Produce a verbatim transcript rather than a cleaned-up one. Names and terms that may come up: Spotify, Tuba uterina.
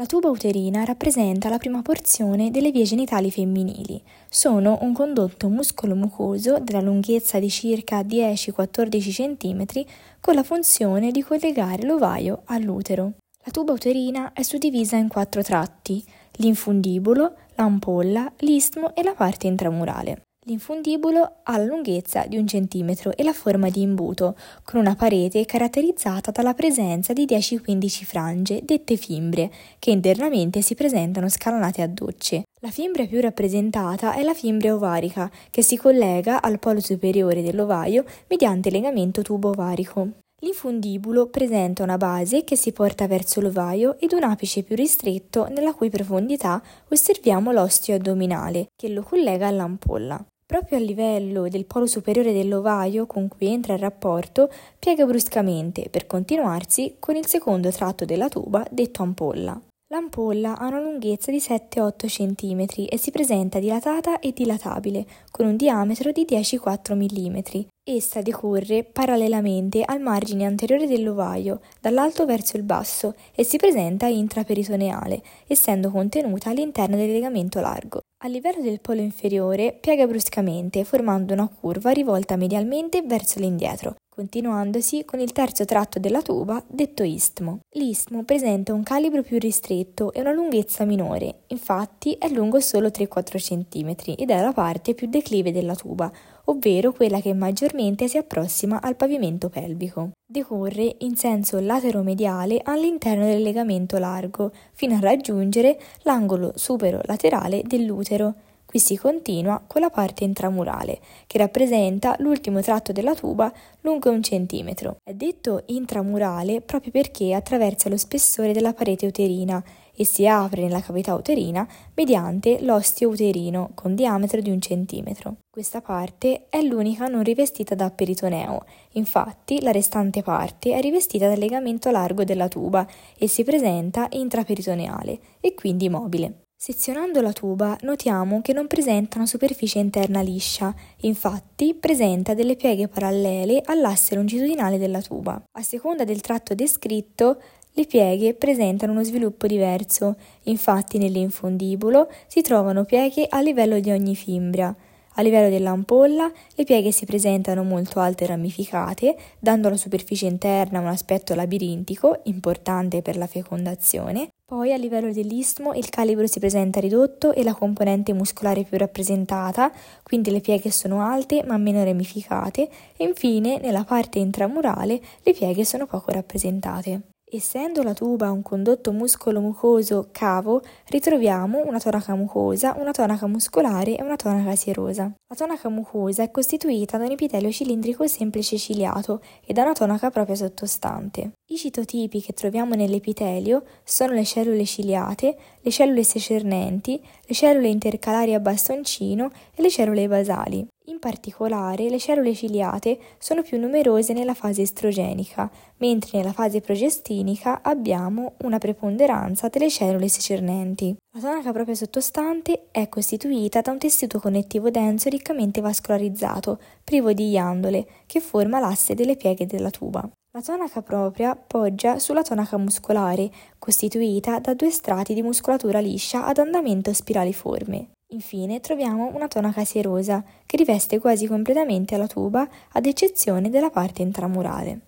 La tuba uterina rappresenta la prima porzione delle vie genitali femminili. Sono un condotto muscolo-mucoso della lunghezza di circa dieci quattordici centimetri con la funzione di collegare l'ovaio all'utero. La tuba uterina è suddivisa in quattro tratti: l'infundibolo, l'ampolla, l'istmo e la parte intramurale. L'infundibolo ha la lunghezza di un centimetro e la forma di imbuto, con una parete caratterizzata dalla presenza di dieci quindici frange, dette fimbre, che internamente si presentano scalonate a docce. La fimbra più rappresentata è la fimbra ovarica, che si collega al polo superiore dell'ovaio mediante legamento tubo-ovarico. L'infundibulo presenta una base che si porta verso l'ovaio ed un apice più ristretto nella cui profondità osserviamo l'osteo addominale che lo collega all'ampolla. Proprio a livello del polo superiore dell'ovaio con cui entra in rapporto piega bruscamente per continuarsi con il secondo tratto della tuba detto ampolla. L'ampolla ha una lunghezza di sette otto centimetri e si presenta dilatata e dilatabile, con un diametro di dieci quattro millimetri. Essa decorre parallelamente al margine anteriore dell'ovaio, dall'alto verso il basso, e si presenta intraperitoneale, essendo contenuta all'interno del legamento largo. A livello del polo inferiore piega bruscamente, formando una curva rivolta medialmente verso l'indietro, continuandosi con il terzo tratto della tuba, detto istmo. L'istmo presenta un calibro più ristretto e una lunghezza minore, infatti è lungo solo tre quattro centimetri ed è la parte più declive della tuba, ovvero quella che maggiormente si approssima al pavimento pelvico. Decorre in senso lateromediale all'interno del legamento largo, fino a raggiungere l'angolo superolaterale dell'utero. Qui si continua con la parte intramurale, che rappresenta l'ultimo tratto della tuba lungo un centimetro. È detto intramurale proprio perché attraversa lo spessore della parete uterina e si apre nella cavità uterina mediante l'osteo uterino con diametro di un centimetro. Questa parte è l'unica non rivestita da peritoneo, infatti la restante parte è rivestita dal legamento largo della tuba e si presenta intraperitoneale e quindi mobile. Sezionando la tuba notiamo che non presenta una superficie interna liscia, infatti presenta delle pieghe parallele all'asse longitudinale della tuba. A seconda del tratto descritto, le pieghe presentano uno sviluppo diverso, infatti nell'infundibolo si trovano pieghe a livello di ogni fimbra. A livello dell'ampolla le pieghe si presentano molto alte e ramificate, dando alla superficie interna un aspetto labirintico, importante per la fecondazione. Poi a livello dell'istmo il calibro si presenta ridotto e la componente muscolare più rappresentata, quindi le pieghe sono alte ma meno ramificate, e infine nella parte intramurale le pieghe sono poco rappresentate. Essendo la tuba un condotto muscolo-mucoso cavo, ritroviamo una tonaca mucosa, una tonaca muscolare e una tonaca sierosa. La tonaca mucosa è costituita da un epitelio cilindrico semplice ciliato e da una tonaca propria sottostante. I citotipi che troviamo nell'epitelio sono le cellule ciliate, le cellule secernenti, le cellule intercalari a bastoncino e le cellule basali. In particolare, le cellule ciliate sono più numerose nella fase estrogenica, mentre nella fase progestinica abbiamo una preponderanza delle cellule secernenti. La tonaca propria sottostante è costituita da un tessuto connettivo denso riccamente vascolarizzato, privo di ghiandole, che forma l'asse delle pieghe della tuba. La tonaca propria poggia sulla tonaca muscolare, costituita da due strati di muscolatura liscia ad andamento spiraliforme. Infine troviamo una tonaca sierosa, che riveste quasi completamente la tuba, ad eccezione della parte intramurale.